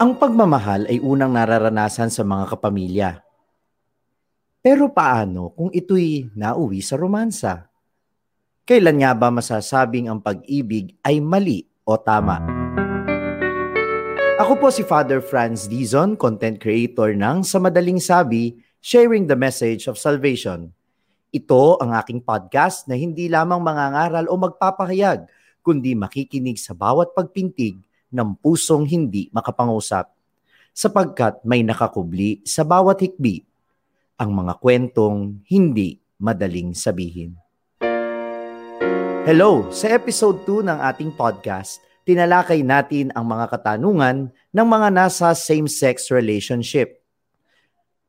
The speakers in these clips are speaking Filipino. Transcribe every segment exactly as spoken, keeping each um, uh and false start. Ang pagmamahal ay unang nararanasan sa mga kapamilya. Pero paano kung ito'y nauwi sa romansa? Kailan nga ba masasabing ang pag-ibig ay mali o tama? Ako po si Father Franz Dizon, content creator ng Sa Madaling Sabi, Sharing the Message of Salvation. Ito ang aking podcast na hindi lamang mangangaral o magpapahayag, kundi makikinig sa bawat pagpintig ng pusong hindi makapangusap, sapagkat may nakakubli sa bawat hikbi, ang mga kwentong hindi madaling sabihin. Hello! Sa episode two ng ating podcast, tinalakay natin ang mga katanungan ng mga nasa same-sex relationship.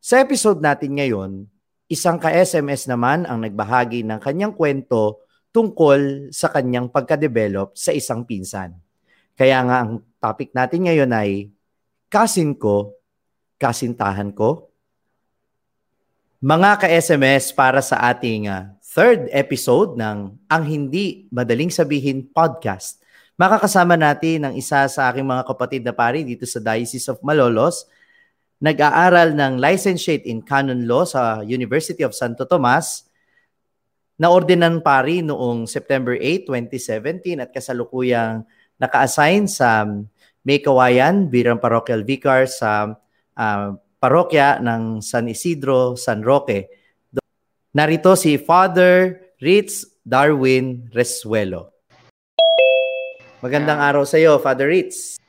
Sa episode natin ngayon, isang ka-S M S naman ang nagbahagi ng kanyang kwento tungkol sa kanyang pagka-develop sa isang pinsan. Kaya nga ang topic natin ngayon ay kasin ko, kasintahan ko. Mga ka-S M S, para sa ating uh, third episode ng Ang Hindi Madaling Sabihin podcast, makakasama natin ang isa sa aking mga kapatid na pari dito sa Diocese of Malolos, nag-aaral ng Licentiate in Canon Law sa University of Santo Tomas, naordinan pari noong September eighth, twenty seventeen at kasalukuyang naka-assign sa May Kawayan bilang parochial vicar sa uh, parokya ng San Isidro, San Roque. Narito si Father Ritz Darwin Resuelo. Magandang araw sa iyo, Father Ritz.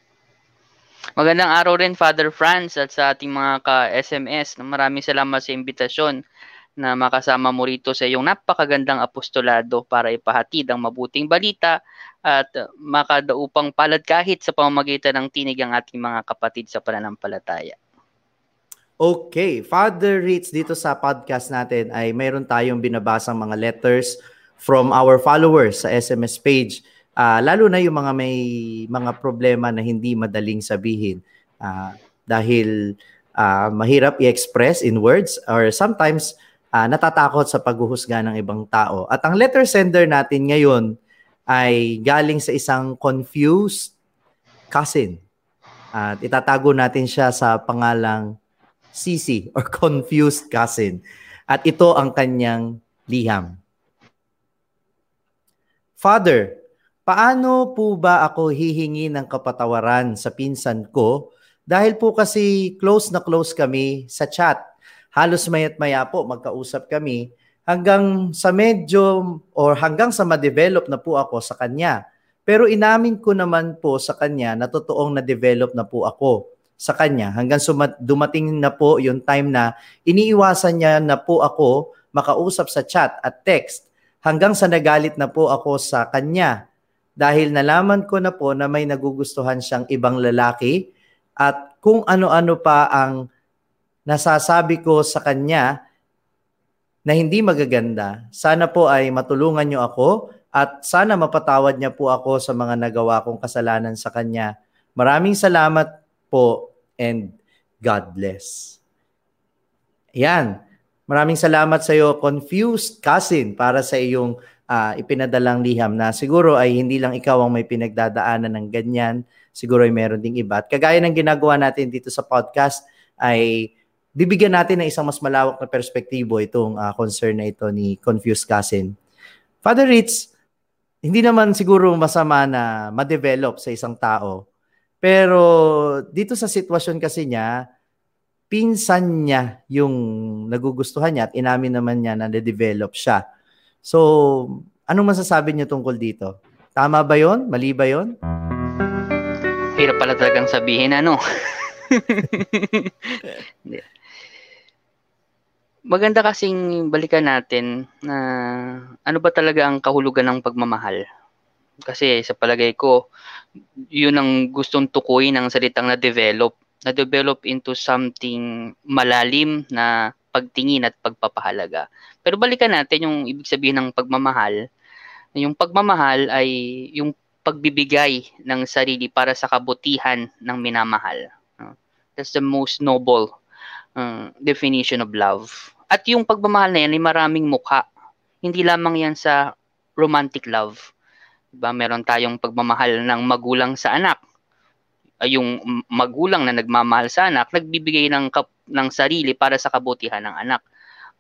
Magandang araw rin, Father Franz, at sa ating mga ka-S M S. Maraming salamat sa imbitasyon na makasama mo rito sa iyong napakagandang apostolado para ipahatid ang mabuting balita at makadaupang palad kahit sa pamamagitan ng tinig ang ating mga kapatid sa pananampalataya. Okay, Father Ritz, dito sa podcast natin ay mayroon tayong binabasang mga letters from our followers sa S M S page, uh, lalo na yung mga may mga problema na hindi madaling sabihin uh, dahil uh, mahirap i-express in words or sometimes Uh, natatakot sa paghuhusga ng ibang tao. At ang letter sender natin ngayon ay galing sa isang confused cousin. At itatago natin siya sa pangalang Sisi or confused cousin. At ito ang kanyang liham. Father, paano po ba ako hihingi ng kapatawaran sa pinsan ko? Dahil po kasi close na close kami sa chat. Halos mayat maya po magkausap kami hanggang sa medyo or hanggang sa ma-develop na po ako sa kanya. Pero inamin ko naman po sa kanya na totoong na-develop na po ako sa kanya hanggang suma- dumating na po yung time na iniiwasan niya na po ako makausap sa chat at text hanggang sa nagalit na po ako sa kanya dahil nalaman ko na po na may nagugustuhan siyang ibang lalaki at kung ano-ano pa ang nasasabi ko sa kanya na hindi magaganda. Sana po ay matulungan niyo ako at sana mapatawad niya po ako sa mga nagawa kong kasalanan sa kanya. Maraming salamat po and God bless. Yan. Maraming salamat sa iyo, confused cousin, para sa iyong uh, ipinadalang liham na siguro ay hindi lang ikaw ang may pinagdadaanan ng ganyan. Siguro ay meron ding iba. At kagaya ng ginagawa natin dito sa podcast ay bibigyan natin ng isang mas malawak na perspektibo itong uh, concern na ito ni confused cousin. Father Ritz, hindi naman siguro masama na ma-develop sa isang tao. Pero dito sa sitwasyon kasi niya, pinsan niya yung nagugustuhan niya at inamin naman niya na na-develop siya. So, anong masasabi niyo tungkol dito? Tama ba yun? Mali ba yun? Hirap pala talagang sabihin, ano? Maganda kasing balikan natin na ano ba talaga ang kahulugan ng pagmamahal. Kasi sa palagay ko, yun ang gustong tukuyin ng salitang na-develop. Na-develop into something malalim na pagtingin at pagpapahalaga. Pero balikan natin yung ibig sabihin ng pagmamahal. Yung pagmamahal ay yung pagbibigay ng sarili para sa kabutihan ng minamahal. That's the most noble uh, definition of love. At yung pagmamahal na yan ay maraming mukha. Hindi lamang yan sa romantic love. Diba? Meron tayong pagmamahal ng magulang sa anak. yung magulang na nagmamahal sa anak, nagbibigay ng, ng sarili para sa kabutihan ng anak.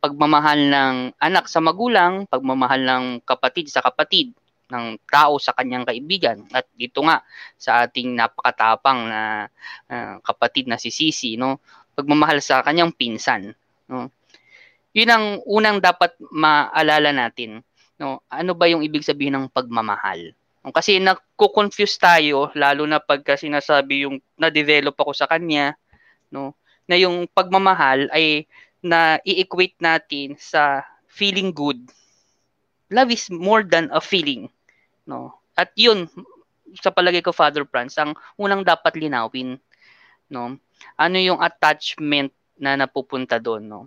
Pagmamahal ng anak sa magulang, pagmamahal ng kapatid sa kapatid, ng tao sa kanyang kaibigan. At dito nga, sa ating napakatapang na uh, kapatid na si Sisi, no? Pagmamahal sa kanyang pinsan. No? Yun ang unang dapat maalala natin. No? Ano ba yung ibig sabihin ng pagmamahal? Kasi nagko-confuse tayo, lalo na pagka sinasabi yung na-develop ako sa kanya, no, na yung pagmamahal ay na-i-equate natin sa feeling good. Love is more than a feeling, no. At yun, sa palagay ko, Father Franz, ang unang dapat linawin, no. Ano yung attachment na napupunta doon, no.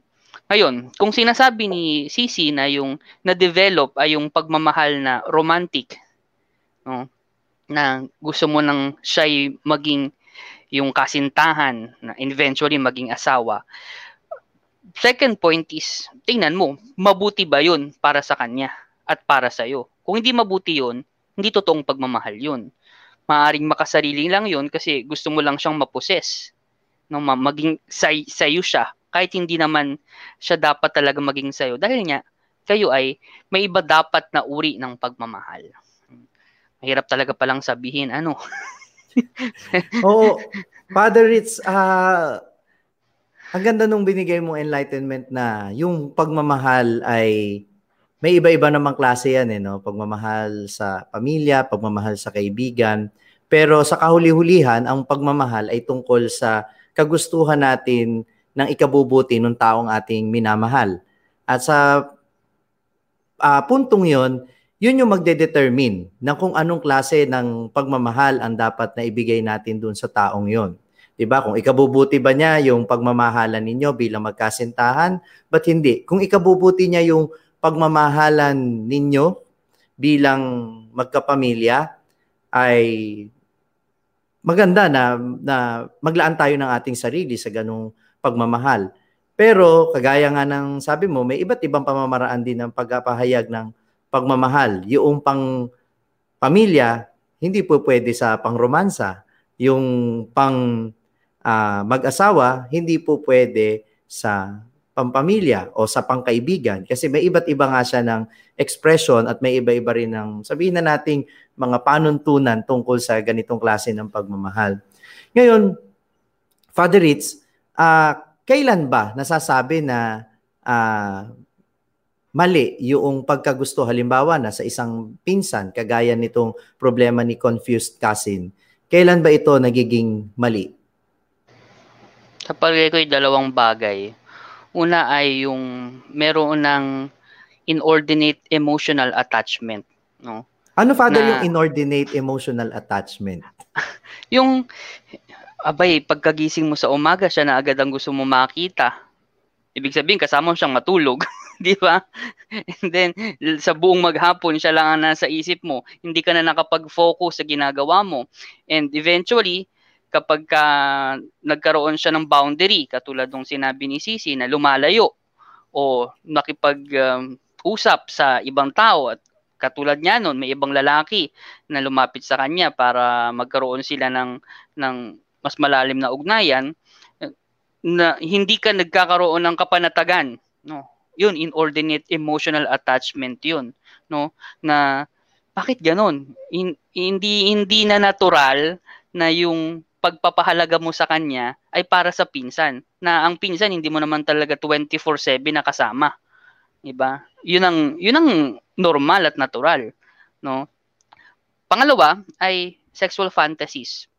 Ngayon, kung sinasabi ni Sisi na yung na-develop ay yung pagmamahal na romantic, no, na gusto mo nang siya'y maging yung kasintahan, na eventually maging asawa. Second point is, tingnan mo, mabuti ba yun para sa kanya at para sa'yo? Kung hindi mabuti yun, hindi totoong pagmamahal yun. Maaring makasarili lang yun kasi gusto mo lang siyang maposes. No, maging say, sa'yo siya, kahit hindi naman siya dapat talaga maging sa'yo. Dahil nga, kayo ay may iba dapat na uri ng pagmamahal. Hirap talaga palang sabihin, ano? Oo, Father Ritz, uh, ang ganda nung binigay mong enlightenment na yung pagmamahal ay may iba-iba namang klase yan, eh, no? Pagmamahal sa pamilya, pagmamahal sa kaibigan. Pero sa kahuli-hulihan, ang pagmamahal ay tungkol sa kagustuhan natin ng ikabubuti ng taong ating minamahal. At sa uh, puntong yon, yun yung magdedetermine na kung anong klase ng pagmamahal ang dapat na ibigay natin dun sa taong yun. Diba? Kung ikabubuti ba niya yung pagmamahalan ninyo bilang magkasintahan, ba't hindi? Kung ikabubuti niya yung pagmamahalan ninyo bilang magkapamilya, ay maganda na, na maglaan tayo ng ating sarili sa ganung pagmamahal. Pero kagaya nga ng sabi mo, may iba't ibang pamamaraan din ng pagpapahayag ng pagmamahal. Yung pang pamilya, hindi po pwede sa pang-romansa. Yung pang uh, mag-asawa, hindi po pwede sa pampamilya o sa pangkaibigan. Kasi may iba't iba nga siya ng expression at may iba-iba rin ng sabihin na nating mga panuntunan tungkol sa ganitong klase ng pagmamahal. Ngayon, Father Ritz, uh, kailan ba nasasabi na uh, mali yung pagkagusto, halimbawa na sa isang pinsan, kagaya nitong problema ni confused cousin, kailan ba ito nagiging mali? Sa palagay ko, dalawang bagay. Una ay yung meron ng inordinate emotional attachment. No? Ano, Father, na, yung inordinate emotional attachment? Yung, abay, pagkagising mo sa umaga, siya na agad ang gusto mo makita. Ibig sabihin, kasama mo siyang matulog. Di ba? And then, sa buong maghapon, siya lang ang nasa isip mo. Hindi ka na nakapag-focus sa ginagawa mo. And eventually, kapag ka nagkaroon siya ng boundary, katulad ng sinabi ni Sisi na lumalayo o nakipag-usap um, sa ibang tao, at katulad niya nun, may ibang lalaki na lumapit sa kanya para magkaroon sila ng, ng mas malalim na ugnayan, na hindi ka nagkakaroon ng kapanatagan. No? Yun, inordinate emotional attachment yun, no, na bakit ganun? In, hindi hindi na natural na yung pagpapahalaga mo sa kanya ay para sa pinsan, na ang pinsan hindi mo naman talaga twenty-four seven na kasama, di ba? Yun ang yun ang normal at natural, no. Pangalawa ay sexual fantasies.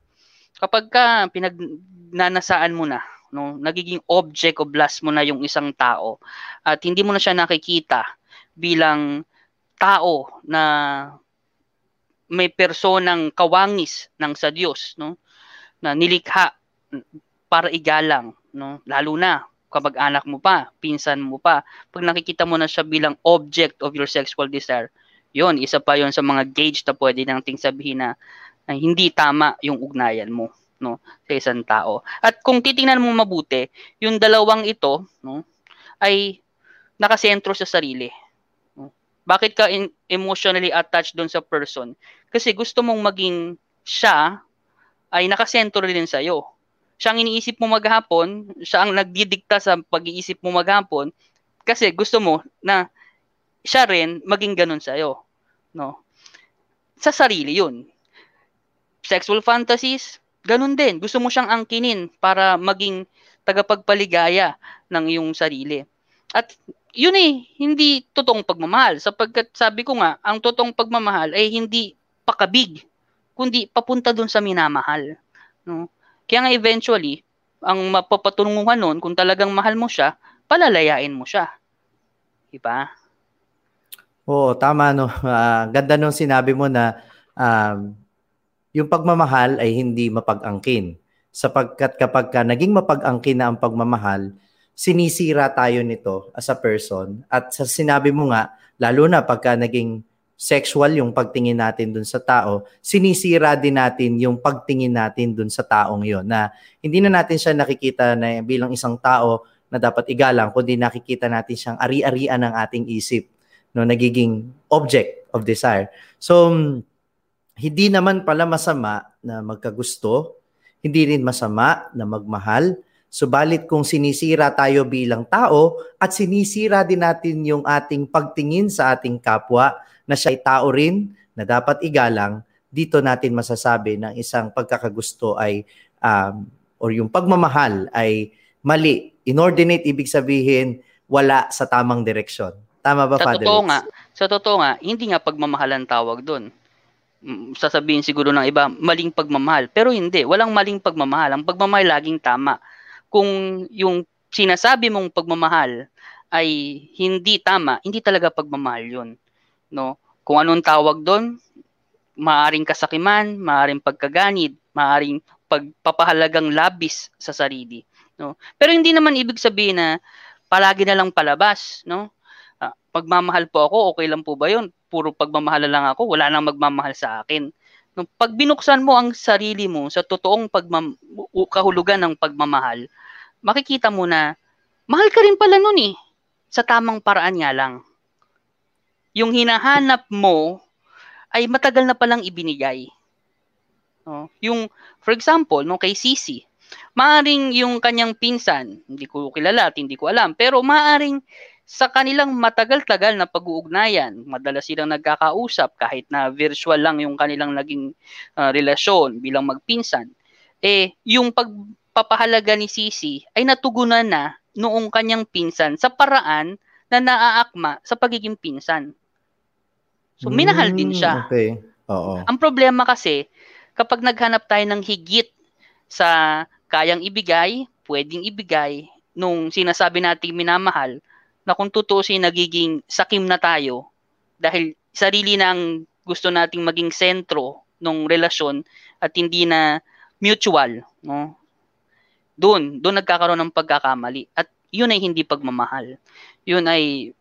Kapag ka pinagnanasaan mo na, no, nagiging object of lust mo na yung isang tao at hindi mo na siya nakikita bilang tao na may personang kawangis ng sa Diyos, no, na nilikha para igalang, no, lalo na kapag anak mo pa, pinsan mo pa, pag nakikita mo na siya bilang object of your sexual desire, yon, isa pa yon sa mga gauge na pwede nating sabihin na, na hindi tama yung ugnayan mo, no, sa isang tao. At kung titingnan mo mabuti, yung dalawang ito, no, ay nakasentro sa sarili. No? Bakit ka in- emotionally attached doon sa person? Kasi gusto mong maging siya ay nakasentro rin sa iyo. Siya ang iniisip mo maghapon, siya ang nagdidikta sa pag-iisip mo maghapon kasi gusto mo na siya rin maging ganun sa iyo, no? Sa sarili 'yun. Sexual fantasies, ganun din. Gusto mo siyang angkinin para maging tagapagpaligaya ng iyong sarili. At yun eh, hindi totoong pagmamahal. Sapagkat sabi ko nga, ang totoong pagmamahal ay hindi pakabig, kundi papunta dun sa minamahal. No? Kaya nga eventually, ang mapapatunguhan nun, kung talagang mahal mo siya, palalayain mo siya. Diba? Oo, tama no. Uh, ganda nung sinabi mo na um, yung pagmamahal ay hindi mapag-angkin. Sapagkat kapag ka naging mapag-angkin na ang pagmamahal, sinisira tayo nito as a person. At sa sinabi mo nga, lalo na pagka naging sexual yung pagtingin natin dun sa tao, sinisira din natin yung pagtingin natin dun sa taong yon, na hindi na natin siya nakikita na bilang isang tao na dapat igalang, kundi nakikita natin siyang ari-arian ng ating isip, no, nagiging object of desire. So, hindi naman pala masama na magkagusto, hindi rin masama na magmahal. Subalit kung sinisira tayo bilang tao at sinisira din natin yung ating pagtingin sa ating kapwa na siya ay tao rin na dapat igalang, dito natin masasabi na isang pagkakagusto ay um, or yung pagmamahal ay mali, inordinate, ibig sabihin wala sa tamang direksyon. Tama ba, sa Father? Totoo nga, sa totoo nga, hindi nga pagmamahalan tawag doon. Sasabihin siguro ng iba, maling pagmamahal. Pero hindi, walang maling pagmamahal. Ang pagmamahal laging tama. Kung yung sinasabi mong pagmamahal ay hindi tama, hindi talaga pagmamahal yun. No? Kung anong tawag doon, maaaring kasakiman, maaaring pagkaganid, maaaring pagpapahalagang labis sa sarili. No? Pero hindi naman ibig sabihin na palagi na lang palabas. No? Ah, pagmamahal po ako, okay lang po ba yun? Puro pagmamahal lang ako, wala nang magmamahal sa akin. No, pag binuksan mo ang sarili mo sa totoong pagmam- kahulugan ng pagmamahal, makikita mo na mahal ka rin pala nun eh. Sa tamang paraan nga lang. Yung hinahanap mo ay matagal na palang ibinigay. No? Yung, for example, no, kay Sisi, maaring yung kanyang pinsan, hindi ko kilala at hindi ko alam, pero maaring sa kanilang matagal-tagal na pag-uugnayan, madalas silang nagkakausap kahit na virtual lang yung kanilang naging uh, relasyon bilang magpinsan, eh yung pagpapahalaga ni Sisi ay natugunan na noong kanyang pinsan sa paraan na naaakma sa pagiging pinsan. So minahal mm, din siya. Okay. Oo. Ang problema kasi, kapag naghanap tayo ng higit sa kayang ibigay, pwedeng ibigay, nung sinasabi nating minamahal, na kung tutuusin nagiging sakim na tayo dahil sarili na ang gusto nating maging sentro ng relasyon at hindi na mutual, no? Doon, doon nagkakaroon ng pagkakamali at yun ay hindi pagmamahal. Yun ay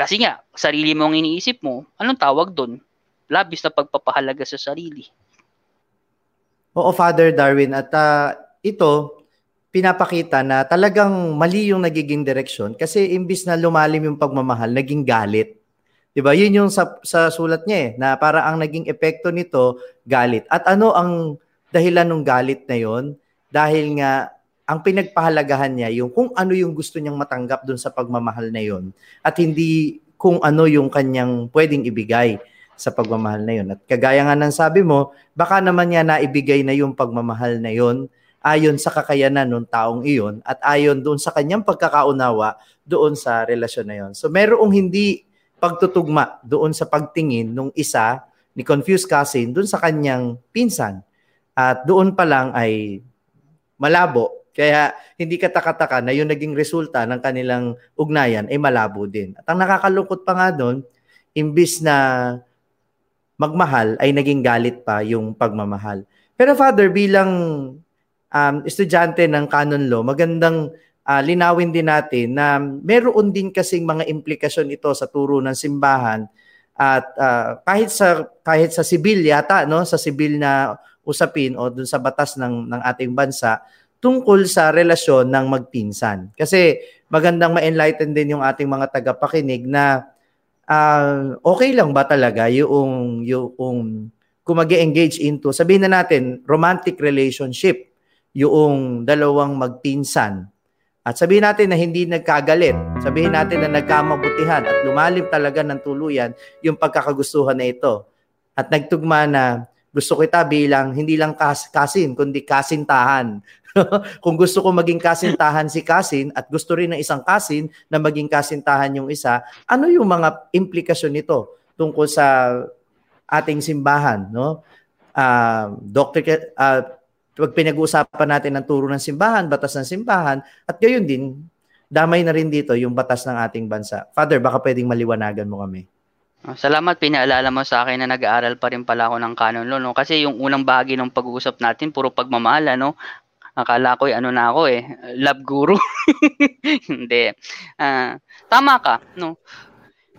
kasi nga sarili mo ang iniisip mo, anong tawag doon? Labis na pagpapahalaga sa sarili. Oo, Father Darwin, at uh, ito pinapakita na talagang mali yung nagiging direksyon kasi imbis na lumalim yung pagmamahal, naging galit. Diba? Yun yung sa, sa sulat niya eh, na para ang naging epekto nito, galit. At ano ang dahilan ng galit na yun? Dahil nga, ang pinagpahalagahan niya, yung kung ano yung gusto niyang matanggap dun sa pagmamahal na yun at hindi kung ano yung kanyang pwedeng ibigay sa pagmamahal na yun. At kagaya nga ng sabi mo, baka naman niya naibigay na yung pagmamahal na yun ayon sa kakayanan ng taong iyon at ayon doon sa kanyang pagkakaunawa doon sa relasyon na yon. So merong hindi pagtutugma doon sa pagtingin nung isa ni Confused Cousin doon sa kanyang pinsan. At doon pa lang ay malabo. Kaya hindi katakataka na yung naging resulta ng kanilang ugnayan ay malabo din. At ang nakakalungkot pa nga doon, imbis na magmahal ay naging galit pa yung pagmamahal. Pero Father, bilang Um, estudyante ng canon law, magandang uh, linawin din natin na meron din kasing mga implikasyon ito sa turo ng simbahan at uh, kahit sa kahit sa sibil yata, no, sa sibil na usapin o dun sa batas ng ng ating bansa tungkol sa relasyon ng magpinsan. Kasi magandang ma-enlighten din yung ating mga tagapakinig na uh, okay lang ba talaga yung yung kung mag-engage into, sabihin na natin, romantic relationship, yung dalawang magpinsan. At sabihin natin na hindi nagkagalit, sabihin natin na nagkamabutihan at lumalim talaga ng tuluyan yung pagkakagustuhan na ito. At nagtugma na gusto kita bilang hindi lang kas kasin, kundi kasintahan. Kung gusto ko maging kasintahan si kasin at gusto rin ng isang kasin na maging kasintahan yung isa, ano yung mga implikasyon nito tungkol sa ating simbahan, no? Uh, Doctor, uh, pag pinag-uusapan natin ang turo ng simbahan, batas ng simbahan, at gayon din, damay na rin dito yung batas ng ating bansa. Father, baka pwedeng maliwanagan mo kami. Salamat, pinaalala mo sa akin na nag-aaral pa rin pala ako ng canon law, no? Kasi yung unang bahagi ng pag-uusap natin, puro pagmamahala, no? Akala ko, ano na ako eh, love guru. Hindi. Uh, tama ka, no?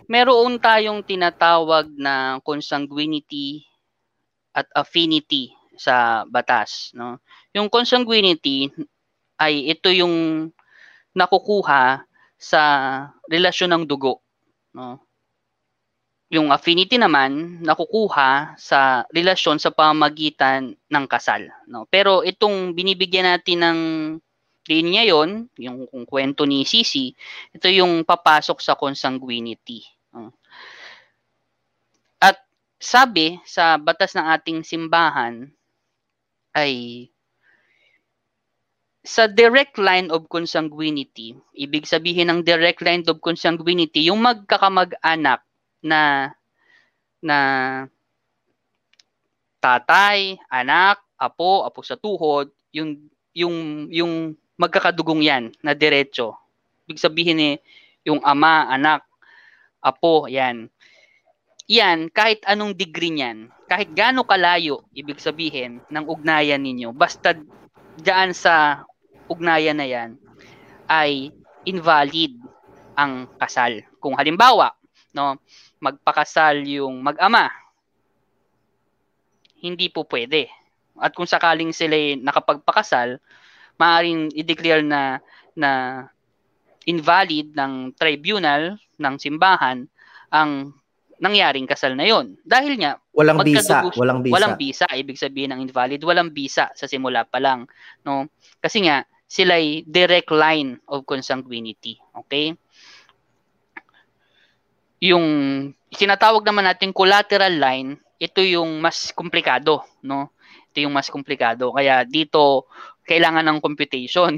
Meron tayong tinatawag na consanguinity at affinity sa batas, no? Yung consanguinity ay ito yung nakukuha sa relasyon ng dugo, no? Yung affinity naman nakukuha sa relasyon sa pamagitan ng kasal, no? Pero itong binibigyan natin ng din ngayon, yung, yung kwento ni Sisi, ito yung papasok sa consanguinity. At sabi sa batas ng ating simbahan ay sa direct line of consanguinity, ibig sabihin ng direct line of consanguinity, yung magkakamag-anak na na tatay, anak, apo, apo sa tuhod, yung yung yung magkakadugong yan na diretso. Ibig sabihin eh, yung ama, anak, apo, yan. Yan, kahit anong degree niyan, kahit gaano kalayo, ibig sabihin, ng ugnayan ninyo, basta dyan sa ugnayan na yan, ay invalid ang kasal. Kung halimbawa, no, magpakasal yung mag-ama, hindi po pwede. At kung sakaling sila'y nakapagpakasal, maaaring i-declare na, na invalid ng tribunal, ng simbahan, ang nangyaring kasal na yon. Dahil nga, walang bisa, walang bisa. Walang bisa, ibig sabihin ng invalid, walang bisa sa simula pa lang, no? Kasi nga, sila'y direct line of consanguinity. Okay? Yung sinatawag naman natin collateral line, ito yung mas komplikado, no? Ito yung mas komplikado. Kaya dito, kailangan ng computation.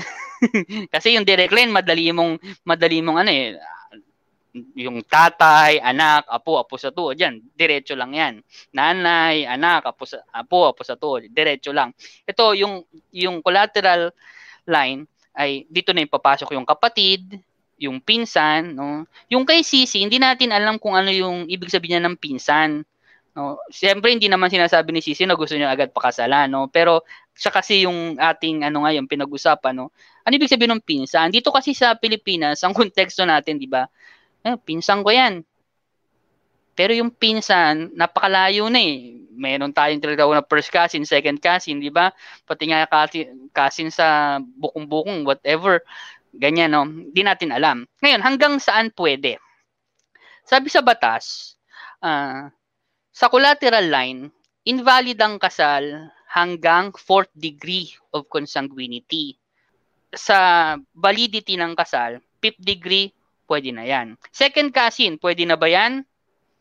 Kasi yung direct line, madali mong, madali mong ano eh, yung tatay, anak, apo, apo sa tuhod, yan, diretso lang yan. Nanay, anak, apo, sa, apo, apo sa tuhod, diretso lang. Ito, yung, yung collateral line, ay dito na ipapasok yung kapatid, yung pinsan, no? Yung kay Sisi, hindi natin alam kung ano yung ibig sabihin niya ng pinsan, no? Siyempre, hindi naman sinasabi ni Sisi na gusto niya agad pakasalan, no? Pero siya kasi yung ating ano nga yung pinag-usapan, no? Ano ibig sabihin ng pinsan? Dito kasi sa Pilipinas, ang konteksto natin, di ba? Eh, pinsan ko yan. Pero yung pinsan, napakalayo na eh. Meron tayong tinatawag na first cousin, second cousin, di ba? Pati nga cousin sa bukong-bukong, whatever. Ganyan, no? Hindi natin alam. Ngayon, hanggang saan pwede? Sabi sa batas, ah, uh, sa collateral line, invalid ang kasal hanggang fourth degree of consanguinity. Sa validity ng kasal, fifth degree, pwede na yan. Second cousin, pwede na ba yan?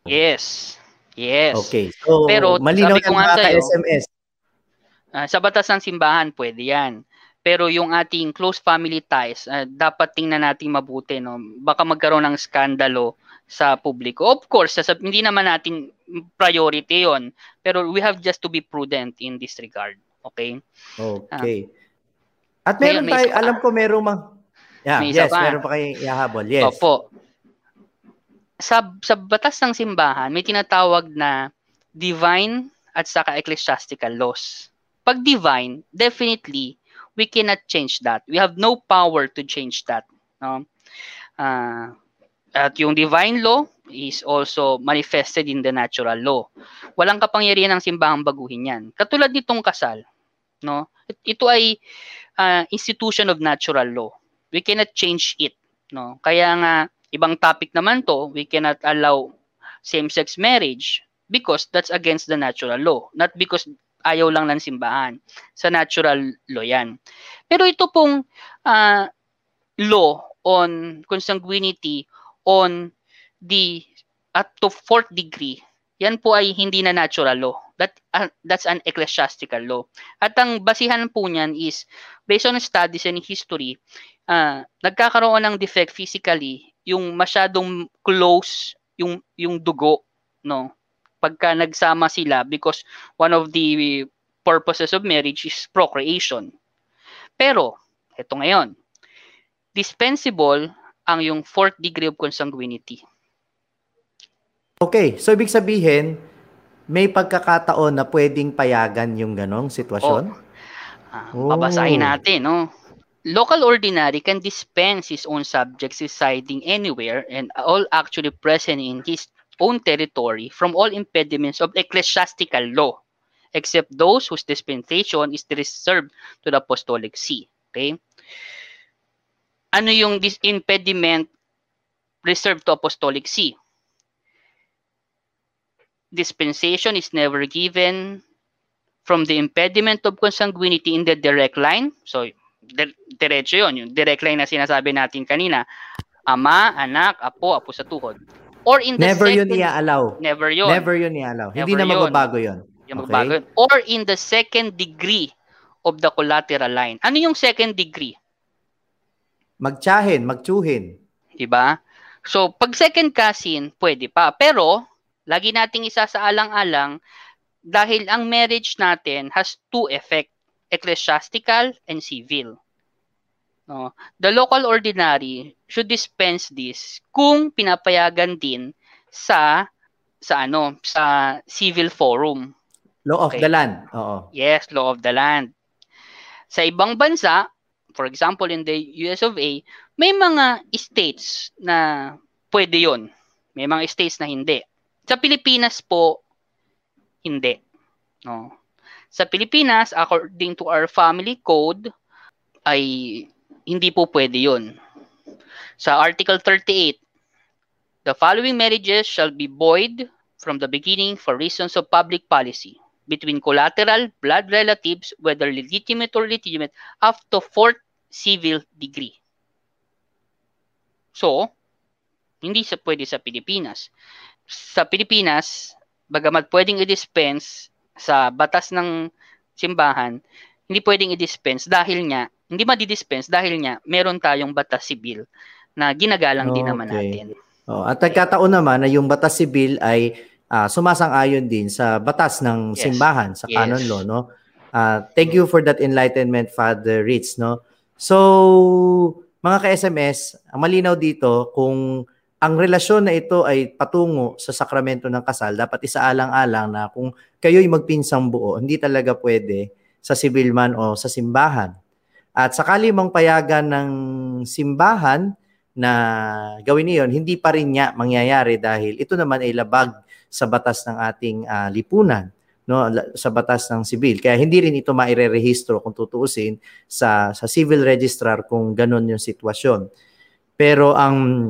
Yes. Yes. Okay. So, pero malinaw yung mga ka-S M S. Uh, sa batas ng simbahan, pwede yan. Pero yung ating close family ties, uh, dapat tingnan natin mabuti, no? Baka magkaroon ng skandalo sa publiko. Of course, sa, hindi naman natin priority yon, pero we have just to be prudent in this regard. Okay? Okay. Uh, At meron tayo, alam ko merong mga... Yeah, yes, pa. Meron pa kayong ihahabol. Yes. Opo. Sa, sa batas ng simbahan, may tinatawag na divine at saka ecclesiastical laws. Pag divine, definitely, we cannot change that. We have no power to change that. No? Uh, At yung divine law is also manifested in the natural law. Walang kapangyarihan ng simbahang baguhin yan. Katulad nitong kasal, no? Ito ay uh, institution of natural law. We cannot change it, no? Kaya nga ibang topic naman to, we cannot allow same-sex marriage because that's against the natural law, not because ayaw lang ng simbahan. Sa natural law yan. Pero ito pong uh, law on consanguinity on the up to fourth degree, yan po ay hindi na natural law. That, uh, that's an ecclesiastical law. At ang basihan po niyan is, based on studies and history, uh, nagkakaroon ng defect physically, yung masyadong close yung, yung dugo, no? Pagka nagsama sila, because one of the purposes of marriage is procreation. Pero, ito ngayon, dispensable ang yung fourth degree of consanguinity. Okay, so ibig sabihin, may pagkakataon na pwedeng payagan yung ganong sitwasyon? Oh. Uh, babasahin natin, no? Local ordinary can dispense his own subjects residing anywhere and all actually present in his own territory from all impediments of ecclesiastical law, except those whose dispensation is reserved to the apostolic see. Okay? Ano yung this impediment reserved to apostolic see? Dispensation is never given from the impediment of consanguinity in the direct line. So, diretso yun, yung direct line na sinasabi natin kanina. Ama, anak, apo, apo sa tuhod. Or in the never second... Never yun iaalaw. Never yun. Never yun iaalaw. Never Hindi yun. na magbabago yun. Okay. Magbabago yun. Or in the second degree of the collateral line. Ano yung second degree? Magtsahin, magtsuhin. Diba? So, pag second cousin, pwede pa. Pero... lagi nating isasaalang-alang dahil ang marriage natin has two effect, ecclesiastical and civil. No? The local ordinary should dispense this kung pinapayagan din sa sa ano, sa civil forum. Law okay. of the land. Oo. Yes, law of the land. Sa ibang bansa, for example in the U S of A, may mga states na pwede 'yon. May mga states na hindi. Sa Pilipinas po, hindi. No. Sa Pilipinas, according to our family code, ay hindi po pwede yun. Sa Article thirty-eight, the following marriages shall be void from the beginning for reasons of public policy between collateral blood relatives, whether legitimate or illegitimate, up to fourth civil degree. So, hindi sa pwede sa Pilipinas. Sa Pilipinas, bagamat pwedeng i-dispense sa batas ng simbahan, hindi pwedeng i-dispense dahil niya, hindi madidispense dahil niya, meron tayong batas sibil na ginagalang okay. din naman natin. Oh, at nagkataon naman na yung batas sibil ay uh, sumasang-ayon din sa batas ng yes. simbahan, sa yes. canon law, no? Uh, thank you for that enlightenment, Father Ritz, no? So, mga ka-S M S, malinaw dito kung ang relasyon na ito ay patungo sa sakramento ng kasal, dapat isaalang-alang na kung kayo'y magpinsang buo, hindi talaga pwede sa civil man o sa simbahan. At sakali mang payagan ng simbahan na gawin niyon, hindi pa rin niya mangyayari dahil ito naman ay labag sa batas ng ating uh, lipunan, no, sa batas ng sibil. Kaya hindi rin ito mairerehistro kung tutuusin sa, sa civil registrar kung ganun yung sitwasyon. Pero ang...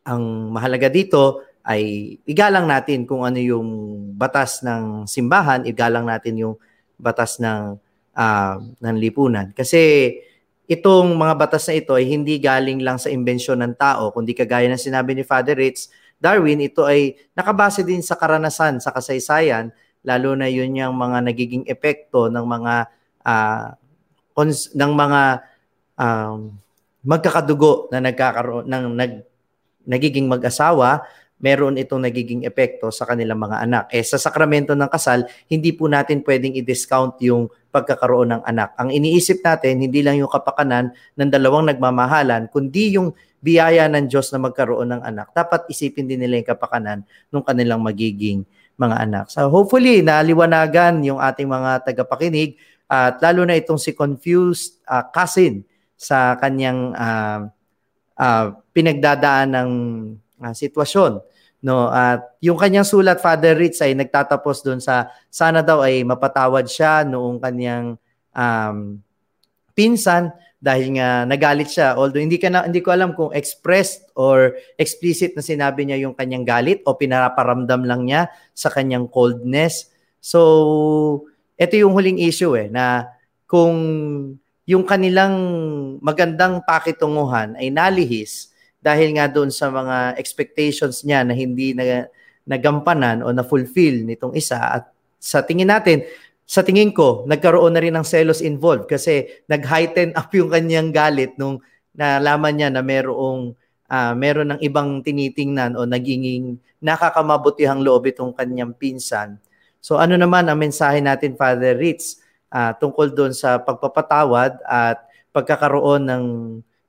Ang mahalaga dito ay igalang natin kung ano yung batas ng simbahan, igalang natin yung batas ng, uh, ng lipunan. Kasi itong mga batas na ito ay hindi galing lang sa imbensyon ng tao, kundi kagaya ng sinabi ni Father Ritz Darwin, ito ay nakabase din sa karanasan, sa kasaysayan, lalo na yun yung mga nagiging epekto ng mga, uh, ng mga um, magkakadugo na nagkakaroon, ng nag nagiging mag-asawa, meron itong nagiging epekto sa kanilang mga anak. Eh, sa sakramento ng kasal, hindi po natin pwedeng i-discount yung pagkakaroon ng anak. Ang iniisip natin, hindi lang yung kapakanan ng dalawang nagmamahalan, kundi yung biyaya ng Diyos na magkaroon ng anak. Dapat isipin din nila yung kapakanan ng kanilang magiging mga anak. So hopefully, naliwanagan yung ating mga tagapakinig at lalo na itong si confused uh, cousin sa kanyang uh, Uh, pinagdadaan ng uh, sitwasyon, no? At uh, yung kanyang sulat, Father Ritz, ay nagtatapos doon sa sana daw ay mapatawad siya noong kanyang um, pinsan dahil nga nagalit siya. Although hindi, ka na, hindi ko alam kung expressed or explicit na sinabi niya yung kanyang galit o pinaparamdam lang niya sa kanyang coldness. So, ito yung huling issue eh, na kung yung kanilang magandang pakitunguhan ay nalihis dahil nga doon sa mga expectations niya na hindi na, nagampanan o na-fulfill nitong isa. At sa tingin natin, sa tingin ko, nagkaroon na rin ng selos involved kasi nag-heighten up yung kanyang galit nung nalaman niya na merong, uh, meron ng ibang tinitingnan o naging nakakamabutihang loob itong kanyang pinsan. So ano naman ang mensahe natin, Father Ritz, uh, tungkol doon sa pagpapatawad at pagkakaroon ng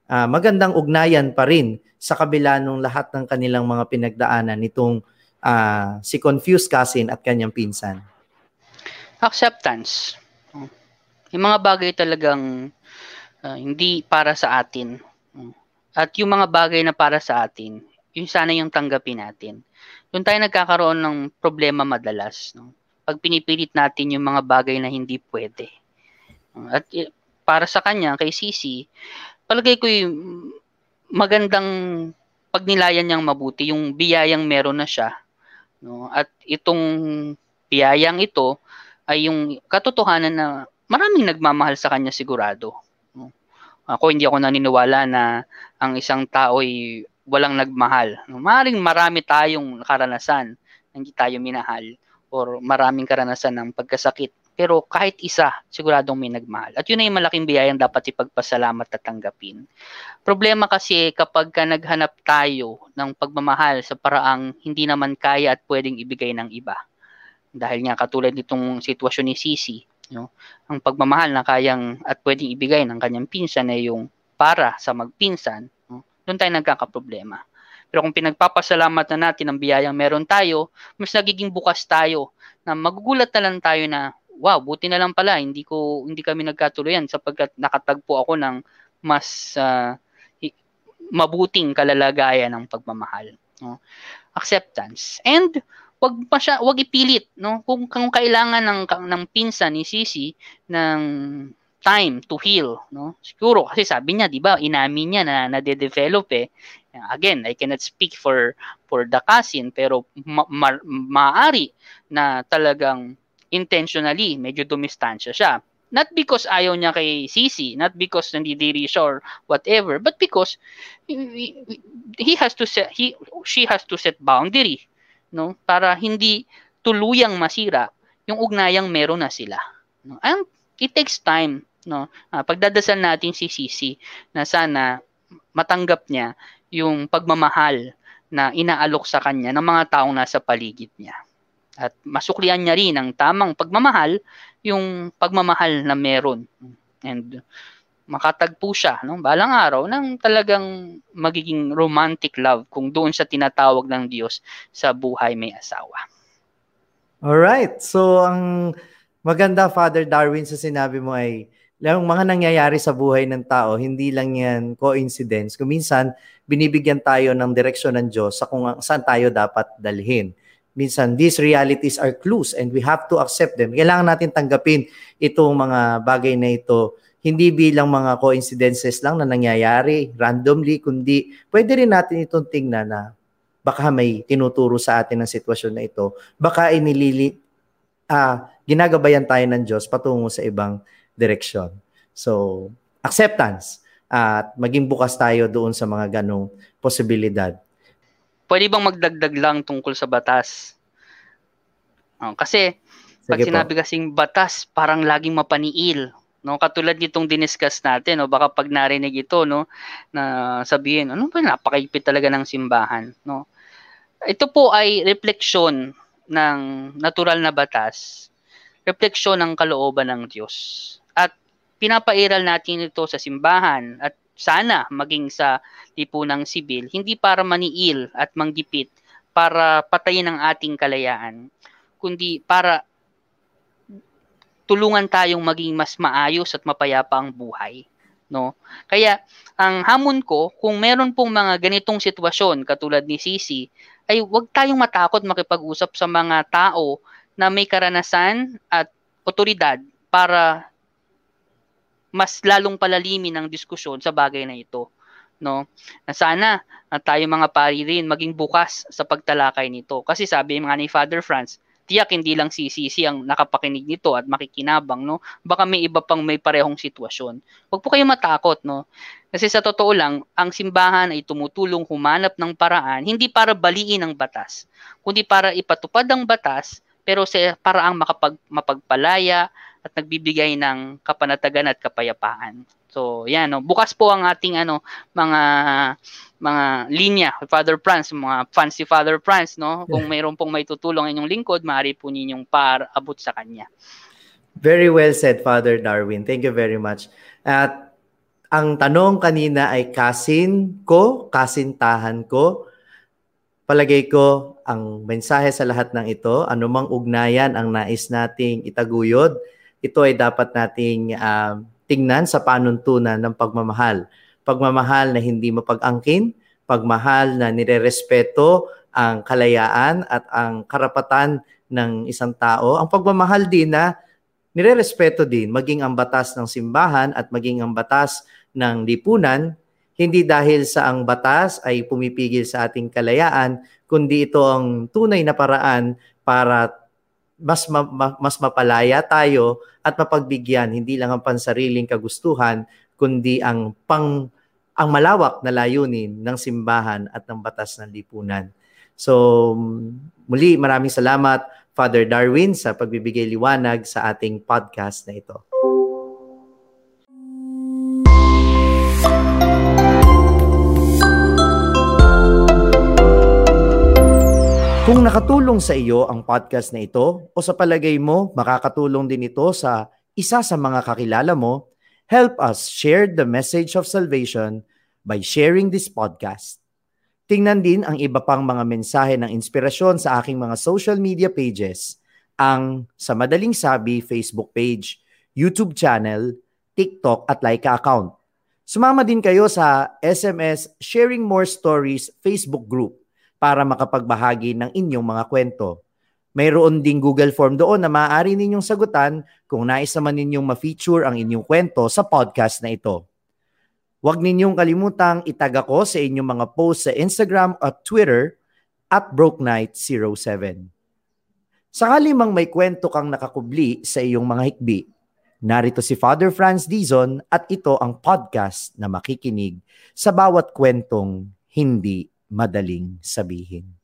uh, magandang ugnayan pa rin sa kabila ng lahat ng kanilang mga pinagdaanan nitong uh, si confused cousin at kanyang pinsan? Acceptance. Yung mga bagay talagang uh, hindi para sa atin. At yung mga bagay na para sa atin, yun sana yung tanggapin natin. Doon tayo nagkakaroon ng problema madalas, no? Pag pinipilit natin yung mga bagay na hindi pwede. At para sa kanya, kay Sisi, palagay ko yung magandang pagnilayan niyang mabuti, yung biyayang meron na siya, no? At itong biyayang ito ay yung katotohanan na maraming nagmamahal sa kanya sigurado, no? Ako, hindi ako naniniwala na ang isang tao ay walang nagmahal. Maaring marami tayong karanasan na hindi tayo minahal or maraming karanasan ng pagkasakit. Pero kahit isa, siguradong may nagmahal. At yun ay malaking biyayang dapat ipagpasalamat at tanggapin. Problema kasi kapag ka naghanap tayo ng pagmamahal sa paraang hindi naman kaya at pwedeng ibigay ng iba. Dahil nga katulad nitong sitwasyon ni Sisi, no? Ang pagmamahal na kayang at pwedeng ibigay ng kanyang pinsan ay yung para sa magpinsan. Doon tayo nagkakaproblema. Pero kung pinagpapasalamat na natin ang biyayang meron tayo, mas nagiging bukas tayo na magugulat na lang tayo na, wow, buti na lang pala, hindi ko hindi kami nagkatuloyan sapagkat nakatagpo ako ng mas uh, mabuting kalalagayan ng pagmamahal, no? Acceptance. And wag masya, wag ipilit, no? Kung, kung kailangan ng ng pinsan ni Sisi ng time to heal, no? Siguro kasi sabi niya, 'di ba? Inamin niya na nade-develop eh. Again, I cannot speak for for the cousin, pero ma- ma- maaari na talagang intentionally medyo dumistansya siya. Not because ayaw niya kay Sisi, not because nandidiri siya or whatever, but because he, he has to set he she has to set boundary, no? Para hindi tuluyang masira yung ugnayang meron na sila, no? And it takes time, no? Ah, pagdadasal natin si Sisi na sana matanggap niya yung pagmamahal na inaalok sa kanya ng mga taong nasa paligid niya. At masuklian niya rin ang tamang pagmamahal, yung pagmamahal na meron. And makatagpo siya, no? Balang araw ng talagang magiging romantic love kung doon siya tinatawag ng Diyos sa buhay may asawa. Alright, so ang maganda, Father Darwin, sa sinabi mo ay yung mga nangyayari sa buhay ng tao, hindi lang yan coincidence. Kuminsan, binibigyan tayo ng direksyon ng Diyos sa kung saan tayo dapat dalhin. Minsan, these realities are clues and we have to accept them. Kailangan natin tanggapin itong mga bagay na ito, hindi bilang mga coincidences lang na nangyayari randomly, kundi pwede rin natin itong tingnan na baka may tinuturo sa atin ang sitwasyon na ito. Baka inilili... Ah, ginagabayan tayo ng Diyos patungo sa ibang direksyon. So, acceptance at maging bukas tayo doon sa mga ganong posibilidad. Pwede bang magdagdag lang tungkol sa batas? Oh, kasi, sige, pag sinabi po kasing batas, parang laging mapaniil, no? Katulad nitong diniscuss natin, no? Baka pag narinig ito, no? Na sabihin, ano ba, napakaipit talaga ng simbahan, no? Ito po ay refleksyon ng natural na batas, refleksyon ng kalooban ng Diyos. At pinapairal natin ito sa simbahan at sana maging sa lipunang sibil, hindi para maniil at manggipit, para patayin ang ating kalayaan, kundi para tulungan tayong maging mas maayos at mapayapa ang buhay, no? Kaya ang hamon ko, kung meron pong mga ganitong sitwasyon katulad ni Sisi, ay huwag tayong matakot makipag-usap sa mga tao na may karanasan at otoridad para mas lalong palalimin ang diskusyon sa bagay na ito, no? Na sana at tayo mga pari rin maging bukas sa pagtalakay nito. Kasi sabi nga ni Father Franz, tiyak hindi lang si C C ang nakapakinig nito at makikinabang, no? Baka may iba pang may parehong sitwasyon. Huwag po kayong matakot, no? Kasi sa totoo lang, ang simbahan ay tumutulong humanap ng paraan, hindi para baliin ang batas, kundi para ipatupad ang batas, pero sa paraang makapag, mapagpalaya at nagbibigay ng kapanatagan at kapayapaan. So, yan, no? Bukas po ang ating ano, mga mga linya, Father Franz, mga fans si Father Franz, no? Kung mayroon pong may tutulong inyong lingkod, maaari po ninyong paabot sa kanya. Very well said, Father Darwin. Thank you very much. At ang tanong kanina ay kasin ko, kasintahan ko. Palagay ko, ang mensahe sa lahat ng ito, anumang ugnayan ang nais nating itaguyod, ito ay dapat nating uh, tingnan sa panuntunan ng pagmamahal. Pagmamahal na hindi mapag-angkin, pagmahal na nirerespeto ang kalayaan at ang karapatan ng isang tao. Ang pagmamahal din na nirerespeto din maging ang batas ng simbahan at maging ang batas ng lipunan, hindi dahil sa ang batas ay pumipigil sa ating kalayaan, kundi ito ang tunay na paraan para mas ma ma mas mapalaya tayo at mapagbigyan hindi lang ang pansariling kagustuhan kundi ang pang ang malawak na layunin ng simbahan at ng batas ng lipunan. So muli, maraming salamat, Father Darwin, sa pagbibigay liwanag sa ating podcast na ito. Kung nakatulong sa iyo ang podcast na ito o sa palagay mo makakatulong din ito sa isa sa mga kakilala mo, help us share the message of salvation by sharing this podcast. Tingnan din ang iba pang mga mensahe ng inspirasyon sa aking mga social media pages, ang Sa Madaling Sabi Facebook page, YouTube channel, TikTok at Laika account. Sumama din kayo sa S M S Sharing More Stories Facebook group para makapagbahagi ng inyong mga kwento. Mayroon ding Google Form doon na maaari ninyong sagutan kung nais naman ninyong ma-feature ang inyong kwento sa podcast na ito. Huwag ninyong kalimutang itag ako sa inyong mga post sa Instagram at Twitter at Broke Knight zero seven. Sakali mang may kwento kang nakakubli sa iyong mga hikbi, narito si Father Franz Dizon at ito ang podcast na makikinig sa bawat kwentong hindi madaling sabihin.